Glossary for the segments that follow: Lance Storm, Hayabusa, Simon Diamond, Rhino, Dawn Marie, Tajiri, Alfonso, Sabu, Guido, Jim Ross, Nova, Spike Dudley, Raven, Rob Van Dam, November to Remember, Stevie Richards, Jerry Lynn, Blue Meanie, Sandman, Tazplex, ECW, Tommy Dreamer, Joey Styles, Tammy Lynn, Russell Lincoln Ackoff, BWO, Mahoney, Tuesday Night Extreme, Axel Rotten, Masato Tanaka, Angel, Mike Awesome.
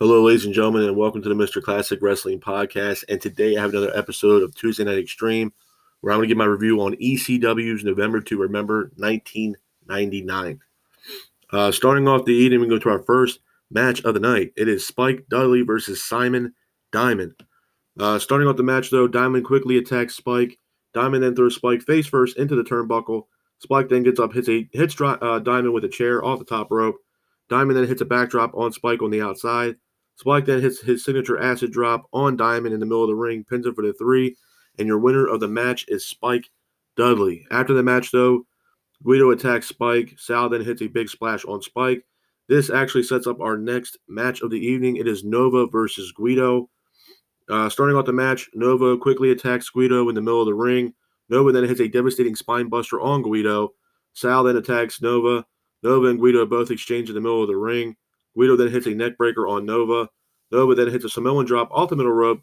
Hello, ladies and gentlemen, and welcome to the Mr. Classic Wrestling Podcast. And today I have another episode of Tuesday Night Extreme, where I'm going to give my review on ECW's November to Remember 1999. Starting off the evening, we go to our first match of the night. It is Spike Dudley versus Simon Diamond. Starting off the match, though, Diamond quickly attacks Spike. Diamond then throws Spike face first into the turnbuckle. Spike then gets up, hits Diamond with a chair off the top rope. Diamond then hits a backdrop on Spike on the outside. Spike then hits his signature acid drop on Diamond in the middle of the ring, pins him for the three, and your winner of the match is Spike Dudley. After the match, though, Guido attacks Spike. Sal then hits a big splash on Spike. This actually sets up our next match of the evening. It is Nova versus Guido. Starting off the match, Nova quickly attacks Guido in the middle of the ring. Nova then hits a devastating spine buster on Guido. Sal then attacks Nova. Nova and Guido both exchange in the middle of the ring. Guido then hits a neckbreaker on Nova. Nova then hits a Samoan drop off the middle rope,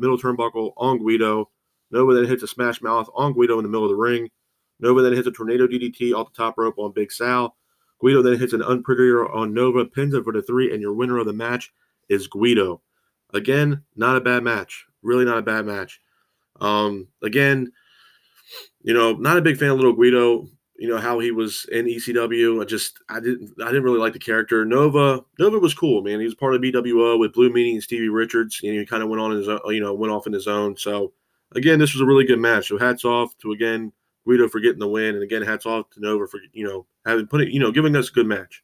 middle turnbuckle on Guido. Nova then hits a smash mouth on Guido in the middle of the ring. Nova then hits a tornado DDT off the top rope on Big Sal. Guido then hits an unprigger on Nova, pins him for the three, and your winner of the match is Guido. Again, not a bad match. Really not a bad match. Again, you know, not a big fan of Little Guido. You know how he was in ECW. I didn't really like the character. Nova was cool, man. He was part of BWO with Blue Meanie and Stevie Richards, and he kind of went on his own, you know, went off on his own. So again, this was a really good match. So hats off to again Guido for getting the win, and again hats off to Nova for giving us a good match.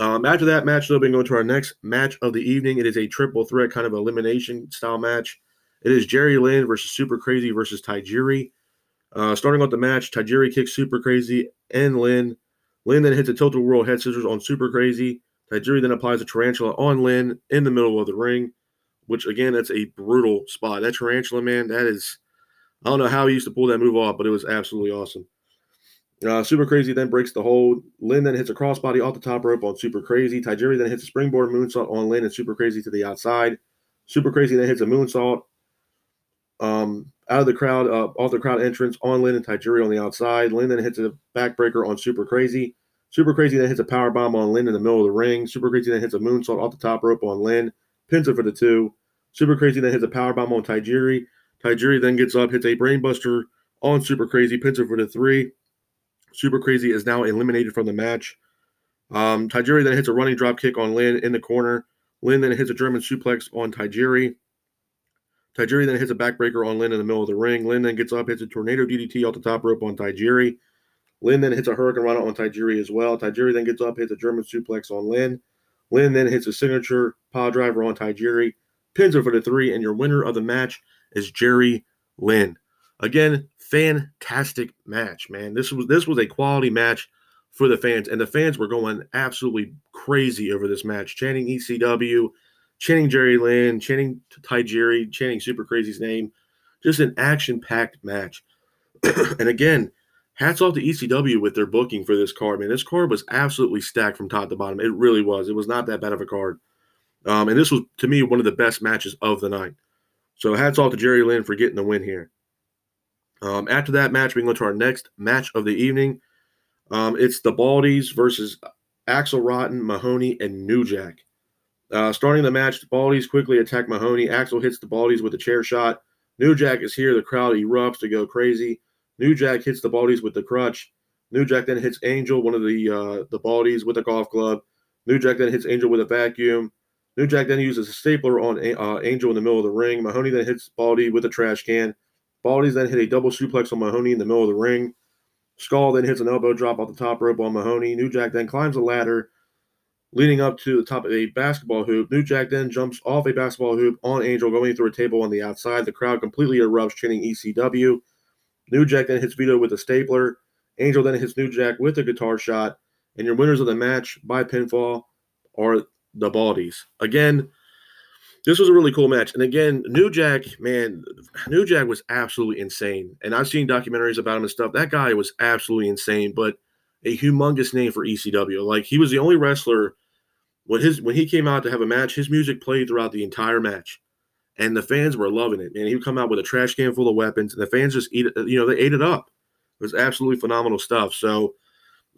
After that match, though, we're going to our next match of the evening. It is a triple threat kind of elimination style match. It is Jerry Lynn versus Super Crazy versus Tajiri. Starting off the match, Tajiri kicks Super Crazy and Lynn. Lynn then hits a tilt-a-whirl head scissors on Super Crazy. Tajiri then applies a tarantula on Lynn in the middle of the ring, which, again, that's a brutal spot. That tarantula, man, that is – I don't know how he used to pull that move off, but it was absolutely awesome. Super Crazy then breaks the hold. Lynn then hits a crossbody off the top rope on Super Crazy. Tajiri then hits a springboard moonsault on Lynn and Super Crazy to the outside. Super Crazy then hits a moonsault. Out of the crowd, off the crowd entrance on Lynn and Tajiri on the outside. Lynn then hits a backbreaker on Super Crazy. Super Crazy then hits a powerbomb on Lynn in the middle of the ring. Super Crazy then hits a moonsault off the top rope on Lynn. Pins it for the two. Super Crazy then hits a powerbomb on Tajiri. Tajiri then gets up, hits a brainbuster on Super Crazy. Pins it for the three. Super Crazy is now eliminated from the match. Tajiri then hits a running drop kick on Lynn in the corner. Lynn then hits a German suplex on Tajiri. Tajiri then hits a backbreaker on Lynn in the middle of the ring. Lynn then gets up, hits a tornado DDT off the top rope on Tajiri. Lynn then hits a Hurricane Rana on Tajiri as well. Tajiri then gets up, hits a German suplex on Lynn. Lynn then hits a signature pile driver on Tajiri. Pins her for the three, and your winner of the match is Jerry Lynn. Again, fantastic match, man. This was a quality match for the fans, and the fans were going absolutely crazy over this match, chanting ECW, chanting Jerry Lynn, chanting Tajiri, chanting Super Crazy's name. Just an action-packed match. And again, hats off to ECW with their booking for this card, man. This card was absolutely stacked from top to bottom. It really was. It was not that bad of a card. And this was, to me, one of the best matches of the night. So hats off to Jerry Lynn for getting the win here. After that match, we go to our next match of the evening. It's the Baldies versus Axel Rotten, Mahoney, and New Jack. Starting the match, the Baldies quickly attack Mahoney. Axel hits the Baldies with a chair shot. New Jack is here. The crowd erupts to go crazy. New Jack hits the Baldies with the crutch. New Jack then hits Angel, one of the Baldies, with a golf club. New Jack then hits Angel with a vacuum. New Jack then uses a stapler on Angel in the middle of the ring. Mahoney then hits Baldy with a trash can. Baldies then hit a double suplex on Mahoney in the middle of the ring. Skull then hits an elbow drop off the top rope on Mahoney. New Jack then climbs a ladder, leading up to the top of a basketball hoop. New Jack then jumps off a basketball hoop on Angel, going through a table on the outside. The crowd completely erupts, chanting ECW. New Jack then hits Vito with a stapler. Angel then hits New Jack with a guitar shot. And your winners of the match by pinfall are the Baldies. Again, this was a really cool match. And again, New Jack, man, New Jack was absolutely insane. And I've seen documentaries about him and stuff. That guy was absolutely insane, but a humongous name for ECW. Like, he was the only wrestler. When he came out to have a match, his music played throughout the entire match, and the fans were loving it. And he would come out with a trash can full of weapons, and the fans just eat it. You know, they ate it up. It was absolutely phenomenal stuff. So,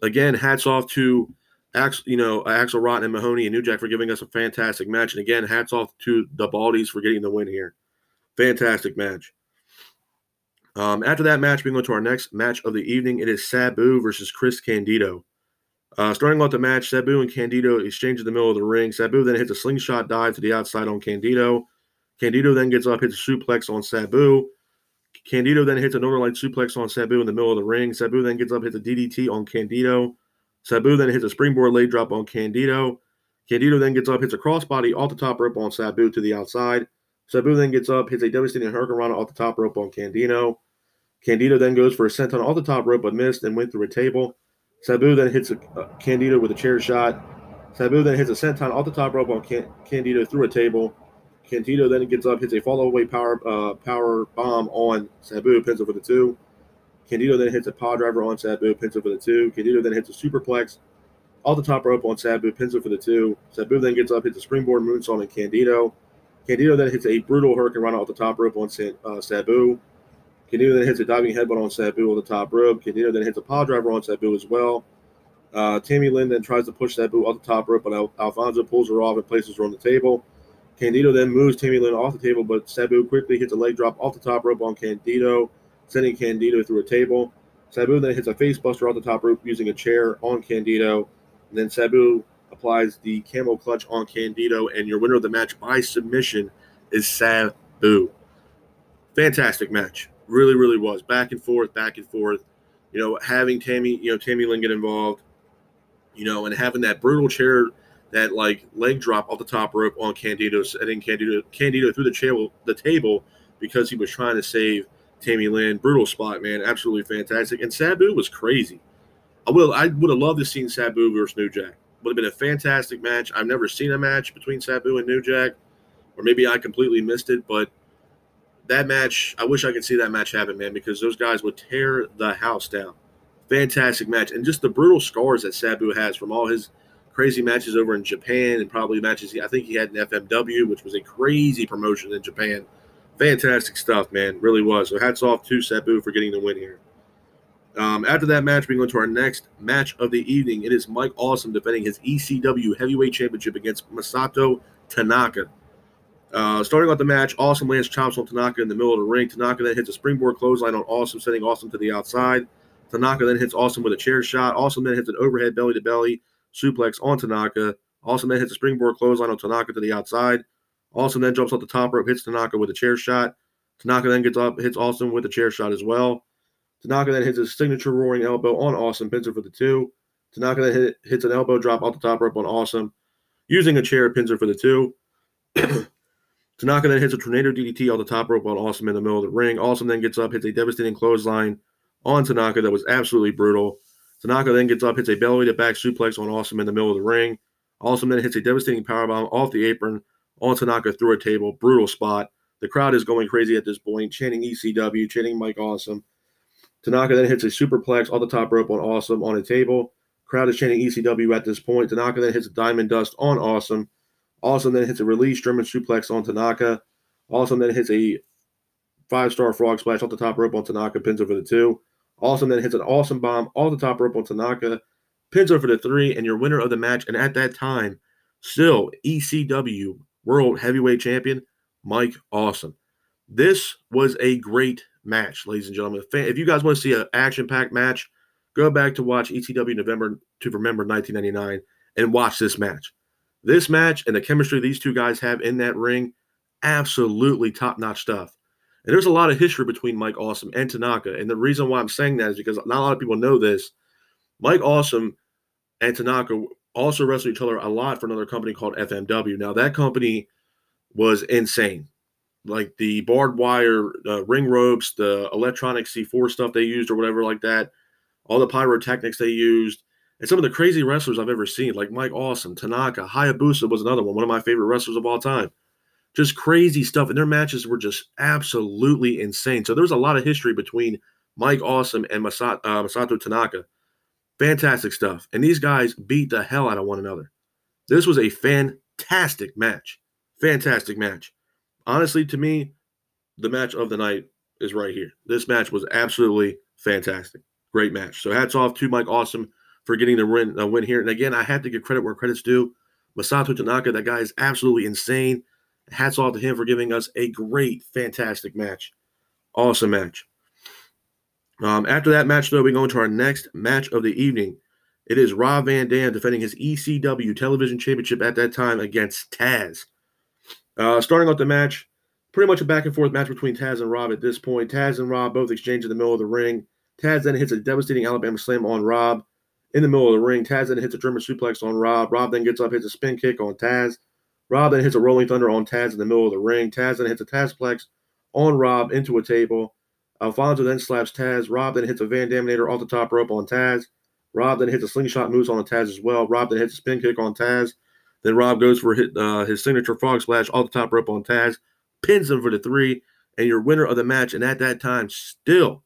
again, hats off to Axel Rotten and Mahoney and New Jack for giving us a fantastic match. And again, hats off to the Baldies for getting the win here. Fantastic match. After that match, we go to our next match of the evening. It is Sabu versus Chris Candido. Starting off the match, Sabu and Candido exchange in the middle of the ring. Sabu then hits a slingshot dive to the outside on Candido. Candido then gets up, hits a suplex on Sabu. Candido then hits a Northern Light suplex on Sabu in the middle of the ring. Sabu then gets up, hits a DDT on Candido. Sabu then hits a springboard leg drop on Candido. Candido then gets up, hits a crossbody off the top rope on Sabu to the outside. Sabu then gets up, hits a devastating hurricanrana off the top rope on Candido. Candido then goes for a senton off the top rope but missed and went through a table. Sabu then hits Candido with a chair shot. Sabu then hits a senton off the top rope on Candido through a table. Candido then gets up, hits a follow-away power bomb on Sabu, pins over the two. Candido then hits a power driver on Sabu, pins over the two. Candido then hits a superplex off the top rope on Sabu, pins over the two. Sabu then gets up, hits a springboard moonsault on Candido. Candido then hits a brutal hurricanrana off the top rope on Sabu. Candido then hits a diving headbutt on Sabu on the top rope. Candido then hits a pile driver on Sabu as well. Tammy Lynn then tries to push Sabu off the top rope, but Alfonso pulls her off and places her on the table. Candido then moves Tammy Lynn off the table, but Sabu quickly hits a leg drop off the top rope on Candido, sending Candido through a table. Sabu then hits a face buster off the top rope using a chair on Candido. And then Sabu applies the camel clutch on Candido, and your winner of the match by submission is Sabu. Fantastic match. Really, really was. Back and forth, back and forth. You know, having Tammy Lynn get involved, you know, and having that brutal chair, that, like, leg drop off the top rope on Candido, setting Candido through the table because he was trying to save Tammy Lynn. Brutal spot, man. Absolutely fantastic. And Sabu was crazy. I would have loved to have seen Sabu versus New Jack. Would have been a fantastic match. I've never seen a match between Sabu and New Jack, or maybe I completely missed it, but that match, I wish I could see that match happen, man, because those guys would tear the house down. Fantastic match. And just the brutal scars that Sabu has from all his crazy matches over in Japan, and probably matches I think he had in FMW, which was a crazy promotion in Japan. Fantastic stuff, man. Really was. So hats off to Sabu for getting the win here. After that match, we go to our next match of the evening. It is Mike Awesome defending his ECW Heavyweight Championship against Masato Tanaka. Starting off the match, Awesome lands chops on Tanaka in the middle of the ring. Tanaka then hits a springboard clothesline on Awesome, sending Awesome to the outside. Tanaka then hits Awesome with a chair shot. Awesome then hits an overhead belly-to-belly suplex on Tanaka. Awesome then hits a springboard clothesline on Tanaka to the outside. Awesome then jumps off the top rope, hits Tanaka with a chair shot. Tanaka then gets up, hits Awesome with a chair shot as well. Tanaka then hits his signature roaring elbow on Awesome, pins her for the two. Tanaka then hits an elbow drop off the top rope on Awesome, using a chair, pins her for the two. Tanaka then hits a tornado DDT off the top rope on Awesome in the middle of the ring. Awesome then gets up, hits a devastating clothesline on Tanaka that was absolutely brutal. Tanaka then gets up, hits a belly-to-back suplex on Awesome in the middle of the ring. Awesome then hits a devastating powerbomb off the apron on Tanaka through a table. Brutal spot. The crowd is going crazy at this point, chanting ECW, chanting Mike Awesome. Tanaka then hits a superplex on the top rope on Awesome on a table. Crowd is chanting ECW at this point. Tanaka then hits a diamond dust on Awesome. Awesome then hits a release German suplex on Tanaka. Awesome then hits a 5-star frog splash off the top rope on Tanaka, pins over the two. Awesome then hits an awesome bomb off the top rope on Tanaka, pins over the three, and your winner of the match, and at that time, still ECW World Heavyweight Champion, Mike Awesome. This was a great match, ladies and gentlemen. If you guys want to see an action-packed match, go back to watch ECW November to Remember 1999 and watch this match. This match and the chemistry these two guys have in that ring, absolutely top-notch stuff. And there's a lot of history between Mike Awesome and Tanaka, and the reason why I'm saying that is because not a lot of people know this. Mike Awesome and Tanaka also wrestled each other a lot for another company called FMW. Now, that company was insane. Like the barbed wire, ring ropes, the electronic C4 stuff they used or whatever like that, all the pyrotechnics they used, and some of the crazy wrestlers I've ever seen, like Mike Awesome, Tanaka, Hayabusa was another one of my favorite wrestlers of all time. Just crazy stuff, and their matches were just absolutely insane. So there was a lot of history between Mike Awesome and Masato Tanaka. Fantastic stuff, and these guys beat the hell out of one another. This was a fantastic match. Fantastic match. Honestly, to me, the match of the night is right here. This match was absolutely fantastic. Great match. So hats off to Mike Awesome for getting the win here. And again, I have to give credit where credit's due. Masato Tanaka, that guy is absolutely insane. Hats off to him for giving us a great, fantastic match. Awesome match. After that match, though, we go into our next match of the evening. It is Rob Van Dam defending his ECW Television Championship at that time against Taz. Starting off the match, pretty much a back-and-forth match between Taz and Rob at this point. Taz and Rob both exchange in the middle of the ring. Taz then hits a devastating Alabama slam on Rob in the middle of the ring. Taz then hits a German suplex on Rob. Rob then gets up, hits a spin kick on Taz. Rob then hits a rolling thunder on Taz in the middle of the ring. Taz then hits a Tazplex on Rob into a table. Alfonso then slaps Taz. Rob then hits a Van Daminator off the top rope on Taz. Rob then hits a slingshot moves on Taz as well. Rob then hits a spin kick on Taz. Then Rob goes for his signature frog splash off the top rope on Taz. Pins him for the 3. And your winner of the match, and at that time still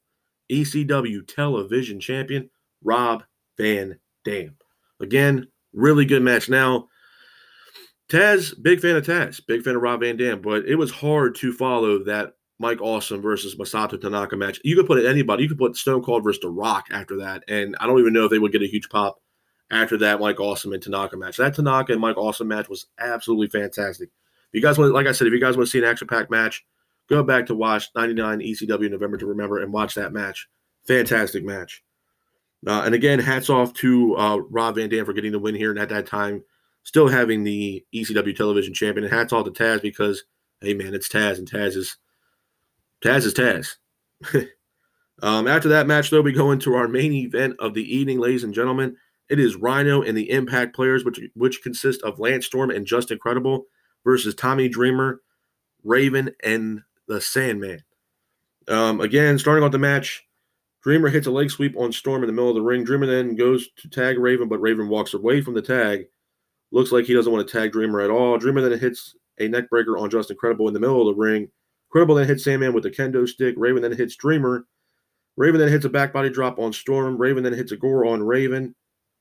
ECW Television Champion, Rob Van Dam. Again, really good match. Now, Taz, big fan of Taz. Big fan of Rob Van Dam. But it was hard to follow that Mike Awesome versus Masato Tanaka match. You could put it anybody. You could put Stone Cold versus The Rock after that, and I don't even know if they would get a huge pop after that Mike Awesome and Tanaka match. That Tanaka and Mike Awesome match was absolutely fantastic. If you guys want, like I said, if you guys want to see an action-packed match, go back to watch 99 ECW November to Remember and watch that match. Fantastic match. And again, hats off to Rob Van Dam for getting the win here, and at that time, still having the ECW Television Champion. And hats off to Taz because, hey man, it's Taz, and Taz is Taz. After that match, though, we go into our main event of the evening, ladies and gentlemen. It is Rhino and the Impact Players, which consist of Lance Storm and Justin Credible versus Tommy Dreamer, Raven, and the Sandman. Again, starting off the match, Dreamer hits a leg sweep on Storm in the middle of the ring. Dreamer then goes to tag Raven, but Raven walks away from the tag. Looks like he doesn't want to tag Dreamer at all. Dreamer then hits a neckbreaker on Justin Credible in the middle of the ring. Credible then hits Sandman with a kendo stick. Raven then hits Dreamer. Raven then hits a back body drop on Storm. Raven then hits a gore on Raven.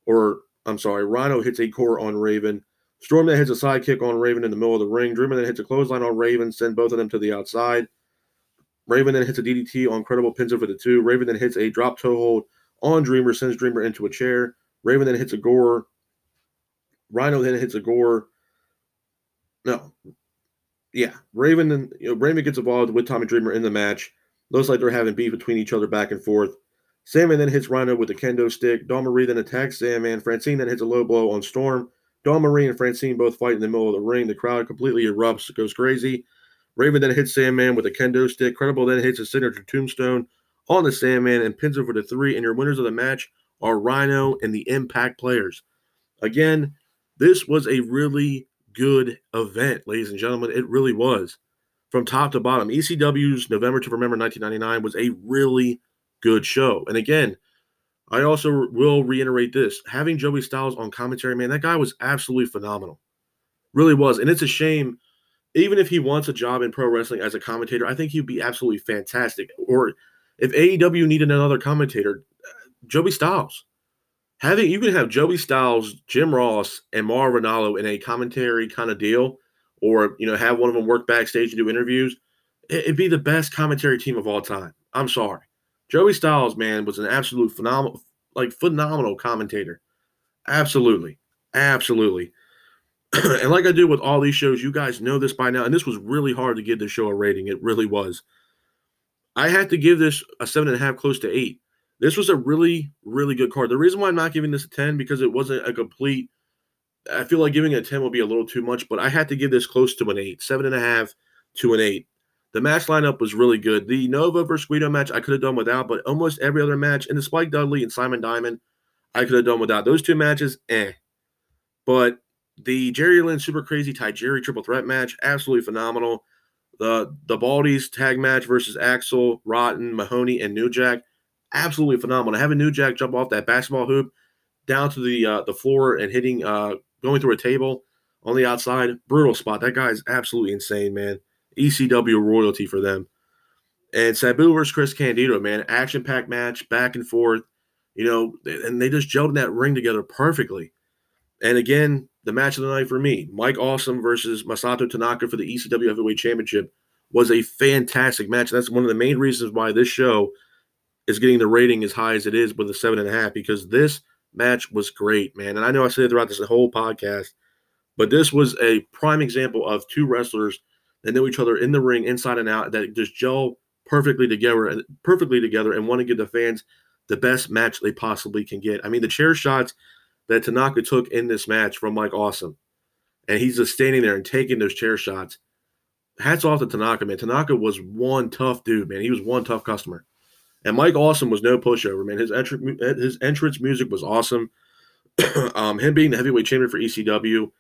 Rhino hits a gore on Raven. Storm then hits a sidekick on Raven in the middle of the ring. Dreamer then hits a clothesline on Raven, send both of them to the outside. Raven then hits a DDT on Credible, pins him for the 2. Raven then hits a drop toe hold on Dreamer, sends Dreamer into a chair. Raven then hits a gore. Rhino then hits a gore. Raven gets involved with Tommy Dreamer in the match. Looks like they're having beef between each other back and forth. Sandman then hits Rhino with a kendo stick. Dawn Marie then attacks Sandman. Francine then hits a low blow on Storm. Dawn Marie and Francine both fight in the middle of the ring. The crowd completely erupts, goes crazy. Raven then hits Sandman with a kendo stick. Credible then hits a signature tombstone on the Sandman and pins him for the 3. And your winners of the match are Rhino and the Impact Players. Again, this was a really good event, ladies and gentlemen. It really was. From top to bottom, ECW's November to Remember 1999 was a really good show. And again, I also will reiterate this. Having Joey Styles on commentary, man, that guy was absolutely phenomenal. Really was. And it's a shame, even if he wants a job in pro wrestling as a commentator, I think he'd be absolutely fantastic. Or if AEW needed another commentator, Joey Styles. You can have Joey Styles, Jim Ross, and Mauro Ranallo in a commentary kind of deal, or have one of them work backstage and do interviews. It'd be the best commentary team of all time. I'm sorry. Joey Styles, man, was an absolute phenomenal commentator. Absolutely. Absolutely. And like I do with all these shows, you guys know this by now, and this was really hard to give this show a rating. It really was. I had to give this a 7.5, close to 8. This was a really, really good card. The reason why I'm not giving this a 10 because it wasn't a complete – I feel like giving it a 10 would be a little too much, but I had to give this close to an 8, 7.5 to an 8. The match lineup was really good. The Nova versus Guido match I could have done without, but almost every other match, and the Spike Dudley and Simon Diamond, I could have done without. Those two matches, But the Jerry Lynn Super Crazy Tajiri triple threat match, absolutely phenomenal. The Baldies tag match versus Axel, Rotten, Mahoney, and New Jack. Absolutely phenomenal. Having New Jack jump off that basketball hoop down to the floor and hitting, going through a table on the outside, brutal spot. That guy is absolutely insane, man. ECW royalty for them. And Sabu versus Chris Candido, man. Action-packed match, back and forth. And they just gelled in that ring together perfectly. And again, the match of the night for me, Mike Awesome versus Masato Tanaka for the ECW Heavyweight Championship was a fantastic match. That's one of the main reasons why this show is getting the rating as high as it is with a 7.5 because this match was great, man. And I know I said throughout this whole podcast, but this was a prime example of two wrestlers that know each other in the ring, inside and out, that just gel perfectly together and want to give the fans the best match they possibly can get. I mean, the chair shots that Tanaka took in this match from Mike Awesome, and he's just standing there and taking those chair shots. Hats off to Tanaka, man. Tanaka was one tough dude, man. He was one tough customer. And Mike Awesome was no pushover, man. His entrance music was awesome. Him being the heavyweight champion for ECW,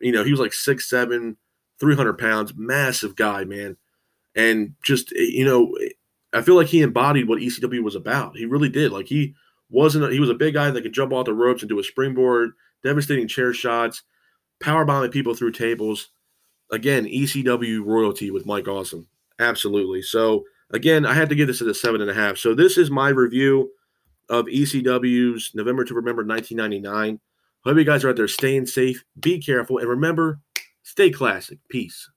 you know, he was like 6'7", 300 pounds, massive guy, man. And just, you know, I feel like he embodied what ECW was about. He really did. Like, he was a big guy that could jump off the ropes and do a springboard, devastating chair shots, powerbombing people through tables. Again, ECW royalty with Mike Awesome. Absolutely. So, again, I had to give this at a 7.5. So this is my review of ECW's November to Remember 1999. Hope you guys are out there staying safe, be careful, and remember, stay classic. Peace.